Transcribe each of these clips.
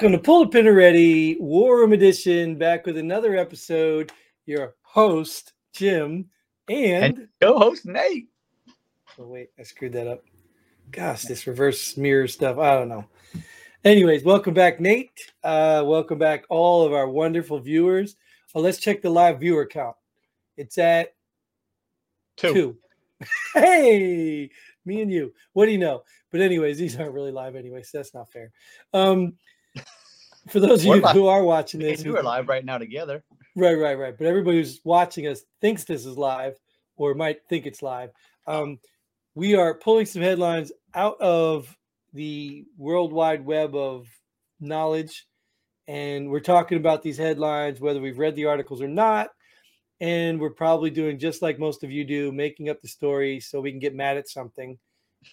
Welcome to Pull a Pin Already, War Room Edition, back with another episode. Your host, Jim, and co-host, Nate. Oh, wait, I screwed that up. Gosh, this reverse mirror stuff, I don't know. Anyways, welcome back, Nate. Welcome back, all of our wonderful viewers. Oh, let's check the live viewer count. It's at two. Hey, me and you. What do you know? But anyways, these aren't really live anyway, so that's not fair. For those of you who are watching this, we're live right now together. Right. But everybody who's watching us thinks this is live or might think it's live. We are pulling some headlines out of the world wide web of knowledge, and we're talking about these headlines, whether we've read the articles or not. And we're probably doing just like most of you do, making up the story so we can get mad at something.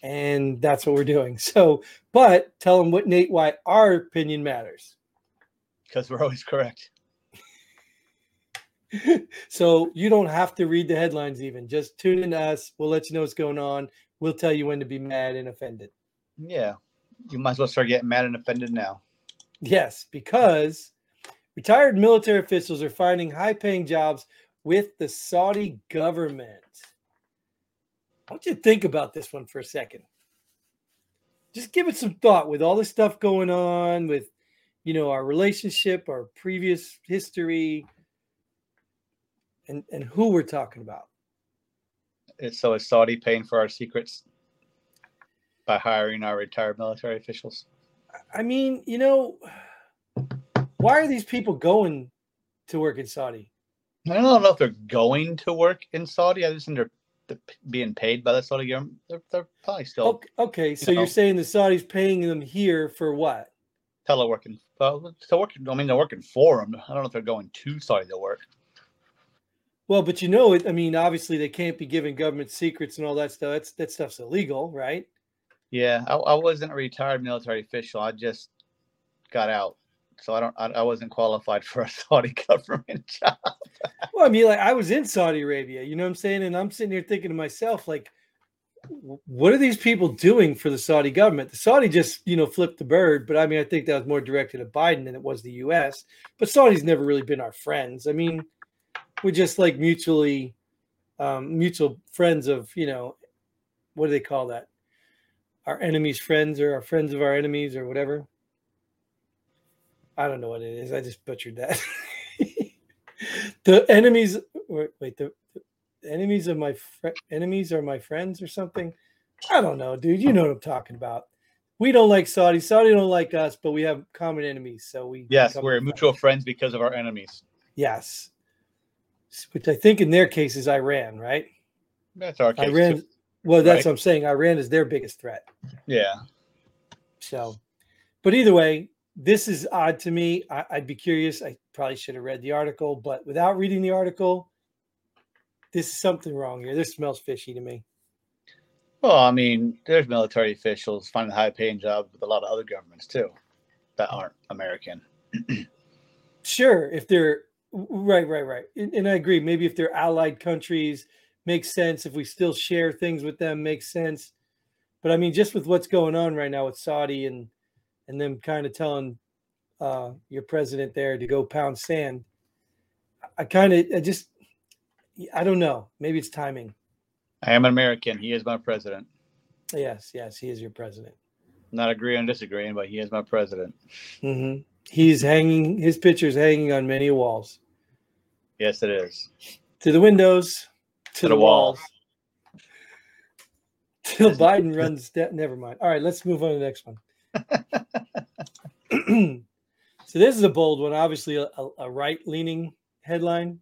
And that's what we're doing. So, but tell them what, Nate, why our opinion matters. Because we're always correct. So you don't have to read the headlines even. Just tune in to us. We'll let you know what's going on. We'll tell you when to be mad and offended. Yeah. You might as well start getting mad and offended now. Yes, because retired military officials are finding high-paying jobs with the Saudi government. I want you to think about this one for a second. Just give it some thought with all this stuff going on with, you know, our relationship, our previous history, and who we're talking about. So is Saudi paying for our secrets by hiring our retired military officials? I mean, you know, why are these people going to work in Saudi? I don't know if they're going to work in Saudi. I just think they're being paid by the Saudi government. They're probably still okay. So you're saying the Saudis paying them here for what? Teleworking. I mean, they're working for them. I don't know if they're going to Saudi to work. Well, but you know, I mean, obviously they can't be giving government secrets and all that stuff. That stuff's illegal, right? Yeah, I wasn't a retired military official. I just got out, so I wasn't qualified for a Saudi government job. Well, I mean, like, I was in Saudi Arabia, you know what I'm saying? And I'm sitting here thinking to myself, like, what are these people doing for the Saudi government? The Saudi just, you know, flipped the bird. But I mean, I think that was more directed at Biden than it was the U.S. But Saudi's never really been our friends. I mean, we're just like mutual friends of, you know, what do they call that? Our enemies' friends, or our friends of our enemies, or whatever. I don't know what it is. I just butchered that. The enemies of my enemies are my friends, or something. I don't know, dude. You know what I'm talking about. We don't like Saudi. Saudi don't like us, but we have common enemies. So we're mutual friends because of our enemies. Yes, which I think in their case is Iran, right? That's our case. Iran. Too. Well, that's right. What I'm saying. Iran is their biggest threat. Yeah. So, but either way, this is odd to me. I'd be curious. I probably should have read the article, but without reading the article, this is something wrong here. This smells fishy to me. Well, I mean, there's military officials finding high-paying jobs with a lot of other governments, too, that aren't American. Sure, if they're – right. And I agree. Maybe if they're allied countries, makes sense. If we still share things with them, makes sense. But, I mean, just with what's going on right now with Saudi and them kind of telling your president there to go pound sand. I don't know. Maybe it's timing. I am an American. He is my president. Yes, he is your president. Not agreeing and disagreeing, but he is my president. Mm-hmm. His picture's hanging on many walls. Yes, it is. To the windows, to the walls. Till Biden runs down. Never mind. All right, let's move on to the next one. So this is a bold one, obviously a right-leaning headline,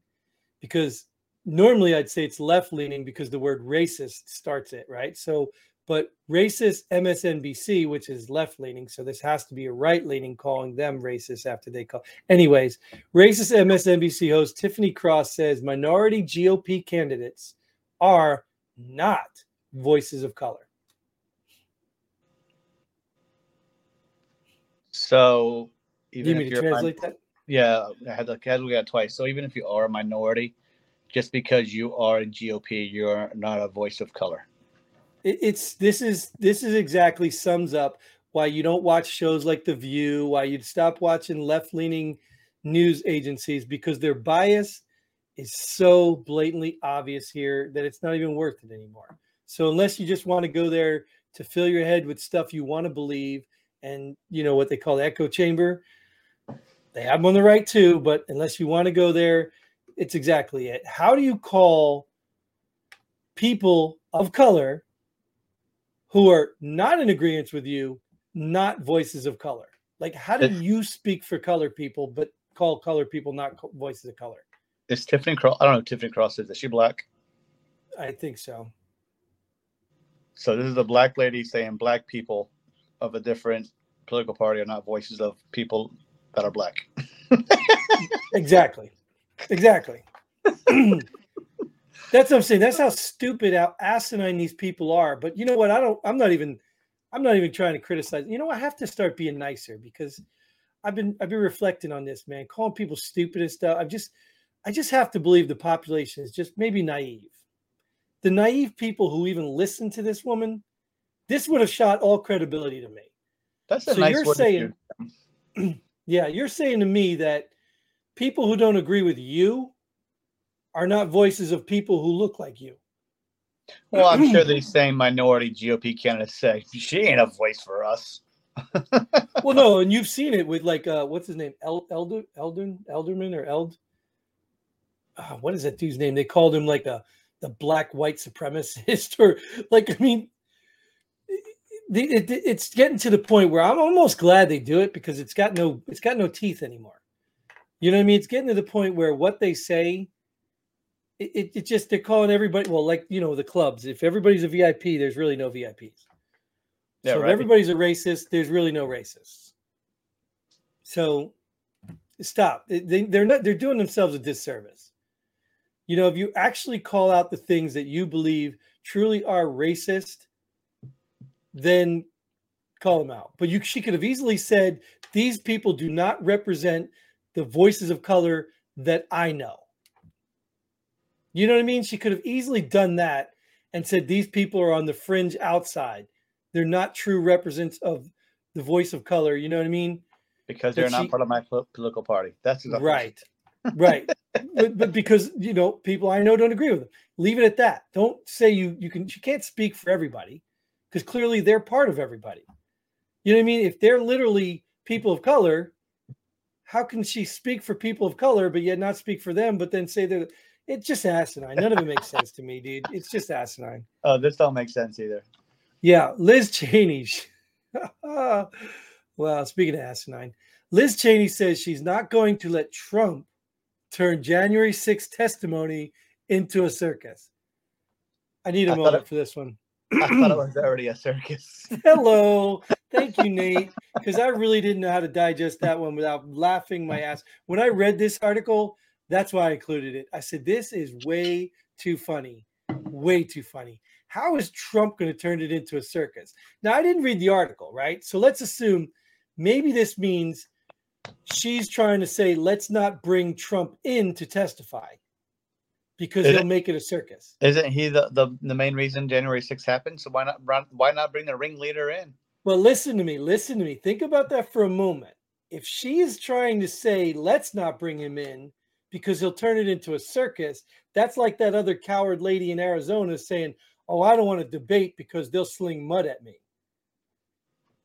because normally I'd say it's left-leaning because the word racist starts it, right? So, but racist MSNBC, which is left-leaning, so this has to be a right-leaning calling them racist after they call. Anyways, racist MSNBC host Tiffany Cross says minority GOP candidates are not voices of color. So even if you're translate that? Yeah, I had to look at it twice. So even if you are a minority, just because you are a GOP, you're not a voice of color. This exactly sums up why you don't watch shows like The View, why you'd stop watching left-leaning news agencies, because their bias is so blatantly obvious here that it's not even worth it anymore. So unless you just want to go there to fill your head with stuff you want to believe, and you know what they call the echo chamber, they have them on the right too, but unless you want to go there, it's exactly it. How do you call people of color who are not in agreement with you not voices of color? Like, how do you speak for color people but call color people not voices of color? Is Tiffany Cross, I don't know who Tiffany Cross is she black? I think so. So this is a black lady saying black people of a different political party are not voices of people that are black. Exactly. Exactly. That's what I'm saying. That's how stupid, how asinine these people are. But you know what? I'm not even trying to criticize. You know, I have to start being nicer, because I've been reflecting on this, man. Calling people stupid and stuff. I just have to believe the population is just maybe naive. The naive people who even listen to this woman, this would have shot all credibility to me. That's a nice word to hear. Yeah, you're saying to me that people who don't agree with you are not voices of people who look like you. Well, I'm sure these same minority GOP candidates say, she ain't a voice for us. Well, no, and you've seen it with like, what's his name? What is that dude's name? They called him like the black white supremacist, or like, I mean, it's getting to the point where I'm almost glad they do it, because it's got no teeth anymore. You know what I mean? It's getting to the point where what they say, it just, they're calling everybody, well, like, you know, the clubs, if everybody's a VIP, there's really no VIPs. Yeah, so right. If everybody's a racist, there's really no racists. So stop. They're doing themselves a disservice. You know, if you actually call out the things that you believe truly are racist, then call them out. But she could have easily said, these people do not represent the voices of color that I know. You know what I mean? She could have easily done that and said, these people are on the fringe outside. They're not true representatives of the voice of color. You know what I mean? Because they're not part of my political party. That's exactly right. Right. But because, you know, people I know don't agree with them. Leave it at that. Don't say you can't speak for everybody, because clearly they're part of everybody. You know what I mean? If they're literally people of color, how can she speak for people of color, but yet not speak for them, but then say they're, it's just asinine. None of it makes sense to me, dude. It's just asinine. Oh, this don't make sense either. Yeah. Liz Cheney. Well, speaking of asinine, Liz Cheney says she's not going to let Trump turn January 6th testimony into a circus. I need a moment for this one. I thought it was already a circus. Hello. Thank you, Nate, because I really didn't know how to digest that one without laughing my ass. When I read this article, that's why I included it. I said, this is way too funny. Way too funny. How is Trump going to turn it into a circus? Now, I didn't read the article, right? So let's assume maybe this means she's trying to say, let's not bring Trump in to testify, because he'll make it a circus. Isn't he the main reason January 6th happened? So why not bring the ringleader in? Well, listen to me. Think about that for a moment. If she is trying to say, let's not bring him in because he'll turn it into a circus, that's like that other coward lady in Arizona saying, oh, I don't want to debate because they'll sling mud at me.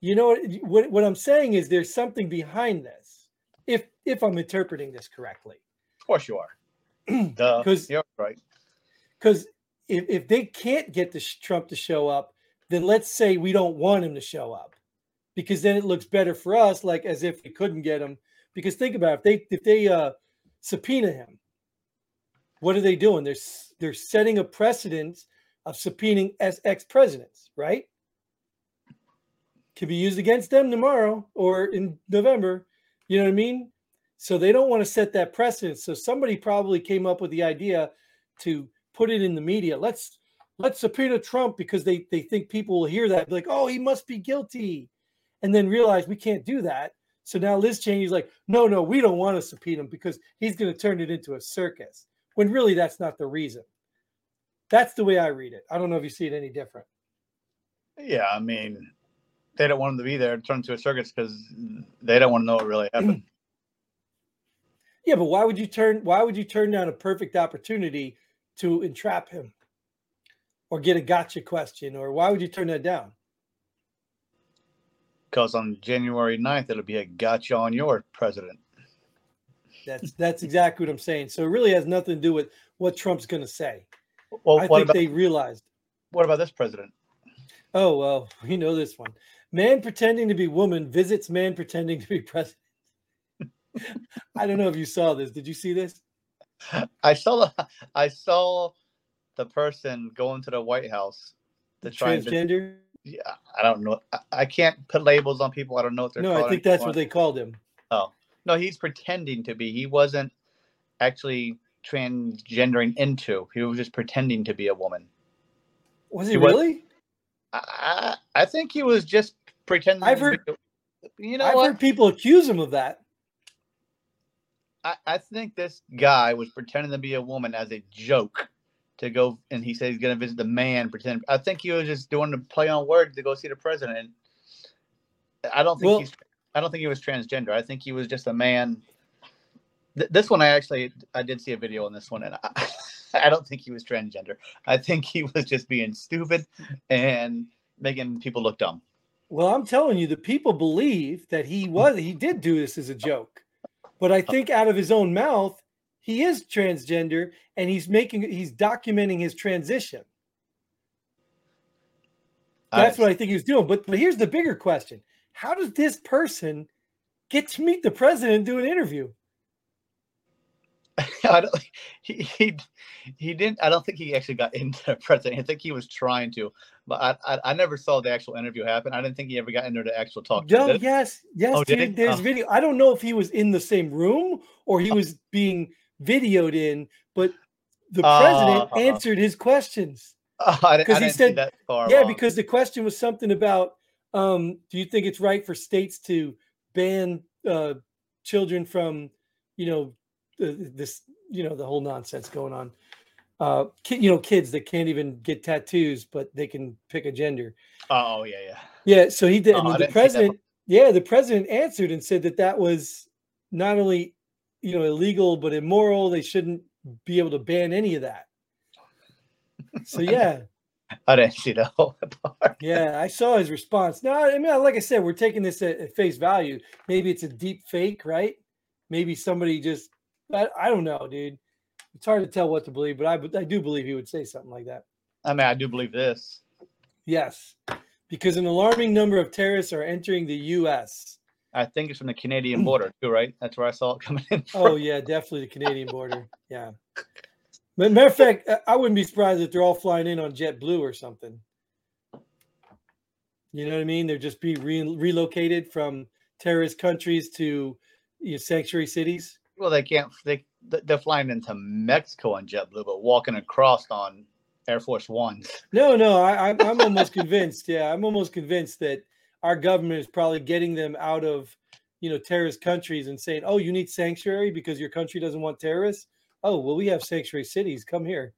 You know what I'm saying is there's something behind this, if I'm interpreting this correctly. Of course you are. Because you're right. Because if they can't get Trump to show up, then let's say we don't want him to show up, because then it looks better for us, like as if we couldn't get him. Because think about it, if they subpoena him, what are they doing? They're setting a precedent of subpoenaing ex-presidents, right? Could be used against them tomorrow or in November. You know what I mean? So they don't want to set that precedent. So somebody probably came up with the idea to put it in the media. Let's subpoena Trump because they think people will hear that. Like, oh, he must be guilty. And then realize we can't do that. So now Liz Cheney's like, no, we don't want to subpoena him because he's going to turn it into a circus. When really that's not the reason. That's the way I read it. I don't know if you see it any different. Yeah, I mean, they don't want them to be there and turn into a circus because they don't want to know what really happened. Yeah, but why would you turn down a perfect opportunity to entrap him or get a gotcha question? Or why would you turn that down? Because on January 9th, it'll be a gotcha on your president. That's exactly what I'm saying. So it really has nothing to do with what Trump's going to say. Well, they realized. What about this president? Oh, well, we know this one. Man pretending to be woman visits man pretending to be president. I don't know if you saw this. Did you see this? I saw the person going to the White House to try and transgender. Yeah, I don't know. I can't put labels on people. I don't know what they're calling. No, I think that's what they called him. Oh. No, he's pretending to be. He wasn't actually transgendering into. He was just pretending to be a woman. Was he really? I think he was just pretending. I've heard people accuse him of that. I think this guy was pretending to be a woman as a joke to go, and he said he's going to visit the man. Pretend. I think he was just doing the play on words to go see the president. And I don't think he was transgender. I think he was just a man. This one, I did see a video on this one, and I don't think he was transgender. I think he was just being stupid and making people look dumb. Well, I'm telling you, the people believe that he did do this as a joke. But I think out of his own mouth, he is transgender, and he's documenting his transition. That's what I think he was doing. But here's the bigger question. How does this person get to meet the president and do an interview? He didn't. I don't think he actually got into the president. I think he was trying to, but I never saw the actual interview happen. I didn't think he ever got into the actual talk. No, yes. Oh, did he? There's video. I don't know if he was in the same room or he was being videoed in, but the president answered his questions. I didn't see that far. Yeah, wrong. Because the question was something about, do you think it's right for states to ban children from, this, the whole nonsense going on, kids that can't even get tattoos, but they can pick a gender. Oh yeah. So he did. Oh, and the president answered and said that was not only, illegal, but immoral. They shouldn't be able to ban any of that. So yeah. I didn't see the whole part. Yeah. I saw his response. No, I mean, like I said, we're taking this at face value. Maybe it's a deep fake, right? Maybe somebody just, I don't know, dude. It's hard to tell what to believe, but I do believe he would say something like that. I mean, I do believe this. Yes, because an alarming number of terrorists are entering the U.S. I think it's from the Canadian border too, right? That's where I saw it coming in. From. Oh, yeah, definitely the Canadian border. Yeah. Matter of fact, I wouldn't be surprised if they're all flying in on JetBlue or something. You know what I mean? They're just being relocated from terrorist countries to sanctuary cities. Well, they can't. They're flying into Mexico on JetBlue, but walking across on Air Force Ones. No, I'm almost convinced. Yeah, I'm almost convinced that our government is probably getting them out of, terrorist countries and saying, "Oh, you need sanctuary because your country doesn't want terrorists. Oh, well, we have sanctuary cities. Come here."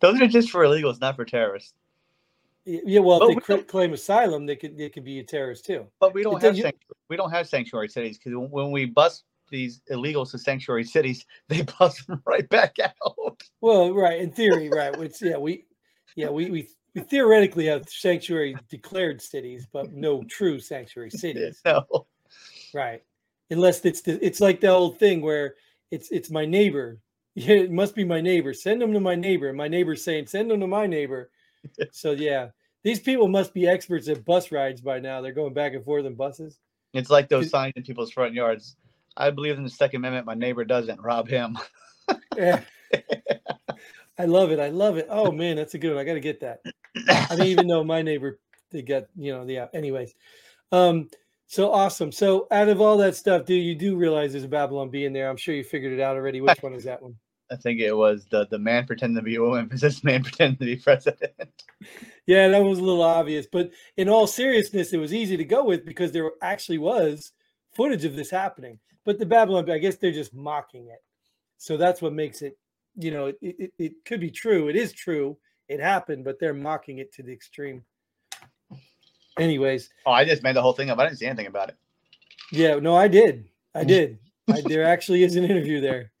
Those are just for illegals, not for terrorists. Yeah, well, if they claim asylum, they could be a terrorist too. But we don't have sanctuary cities because when we bust these illegals to sanctuary cities, they bust them right back out. Well, right in theory, right? It's, we theoretically have sanctuary declared cities, but no true sanctuary cities. No, right? Unless it's like the old thing where it's my neighbor. Yeah, it must be my neighbor. Send them to my neighbor, and my neighbor's saying, "Send them to my neighbor." So yeah, these people must be experts at bus rides by now. They're going back and forth in buses. It's like those signs in people's front yards. I believe in the Second Amendment. My neighbor doesn't. Rob him. Yeah. I love it. Oh man, that's a good one. I got to get that. I didn't even know my neighbor. They got Anyways, so awesome. So out of all that stuff, dude, you do realize there's a Babylon Bee in there. I'm sure you figured it out already. Which one is that one? I think it was the man pretending to be a woman because this man pretending to be president. Yeah, that was a little obvious. But in all seriousness, it was easy to go with because there actually was footage of this happening. But the Babylon, I guess they're just mocking it. So that's what makes it, it could be true. It is true. It happened, but they're mocking it to the extreme. Anyways. Oh, I just made the whole thing up. I didn't see anything about it. Yeah, no, I did. There actually is an interview there.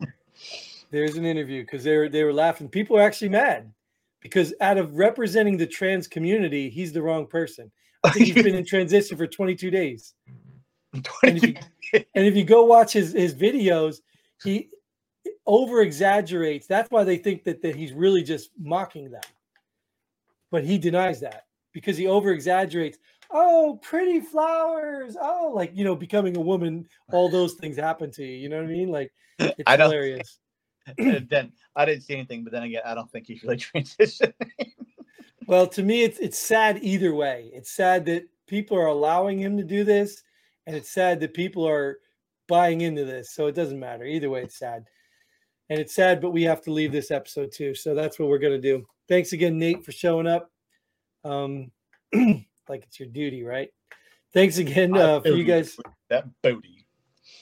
There's an interview because they were laughing. People are actually mad because out of representing the trans community, he's the wrong person. I think he's been in transition for 22 days. And if you go watch his videos, he over exaggerates. That's why they think that he's really just mocking them. But he denies that because he over exaggerates. Oh, pretty flowers. Oh, like, you know, becoming a woman, all those things happen to you. You know what I mean? Like, it's hilarious. Then I didn't see anything, but then again, I don't think he's really transitioning. Well, to me, it's sad either way. It's sad that people are allowing him to do this, and it's sad that people are buying into this. So it doesn't matter. Either way, it's sad. And it's sad, but we have to leave this episode too. So that's what we're going to do. Thanks again, Nate, for showing up. Like it's your duty, right? Thanks again for you guys. That booty.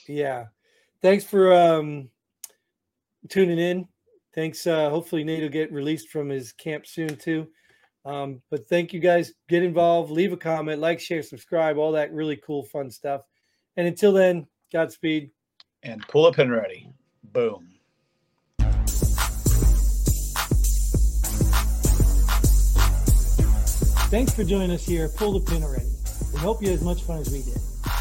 Yeah. Thanks for tuning in. Thanks. Hopefully Nate will get released from his camp soon too. But thank you guys. Get involved. Leave a comment. Like, share, subscribe. All that really cool, fun stuff. And until then, Godspeed. And pull a pin ready. Boom. Thanks for joining us here at Pull the Pin Already. We hope you had as much fun as we did.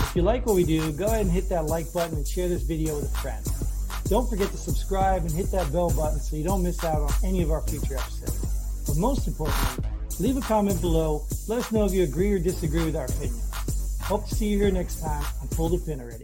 If you like what we do, go ahead and hit that like button and share this video with a friend. Don't forget to subscribe and hit that bell button so you don't miss out on any of our future episodes. But most importantly, leave a comment below. Let us know if you agree or disagree with our opinion. Hope to see you here next time on Pull the Pin Already.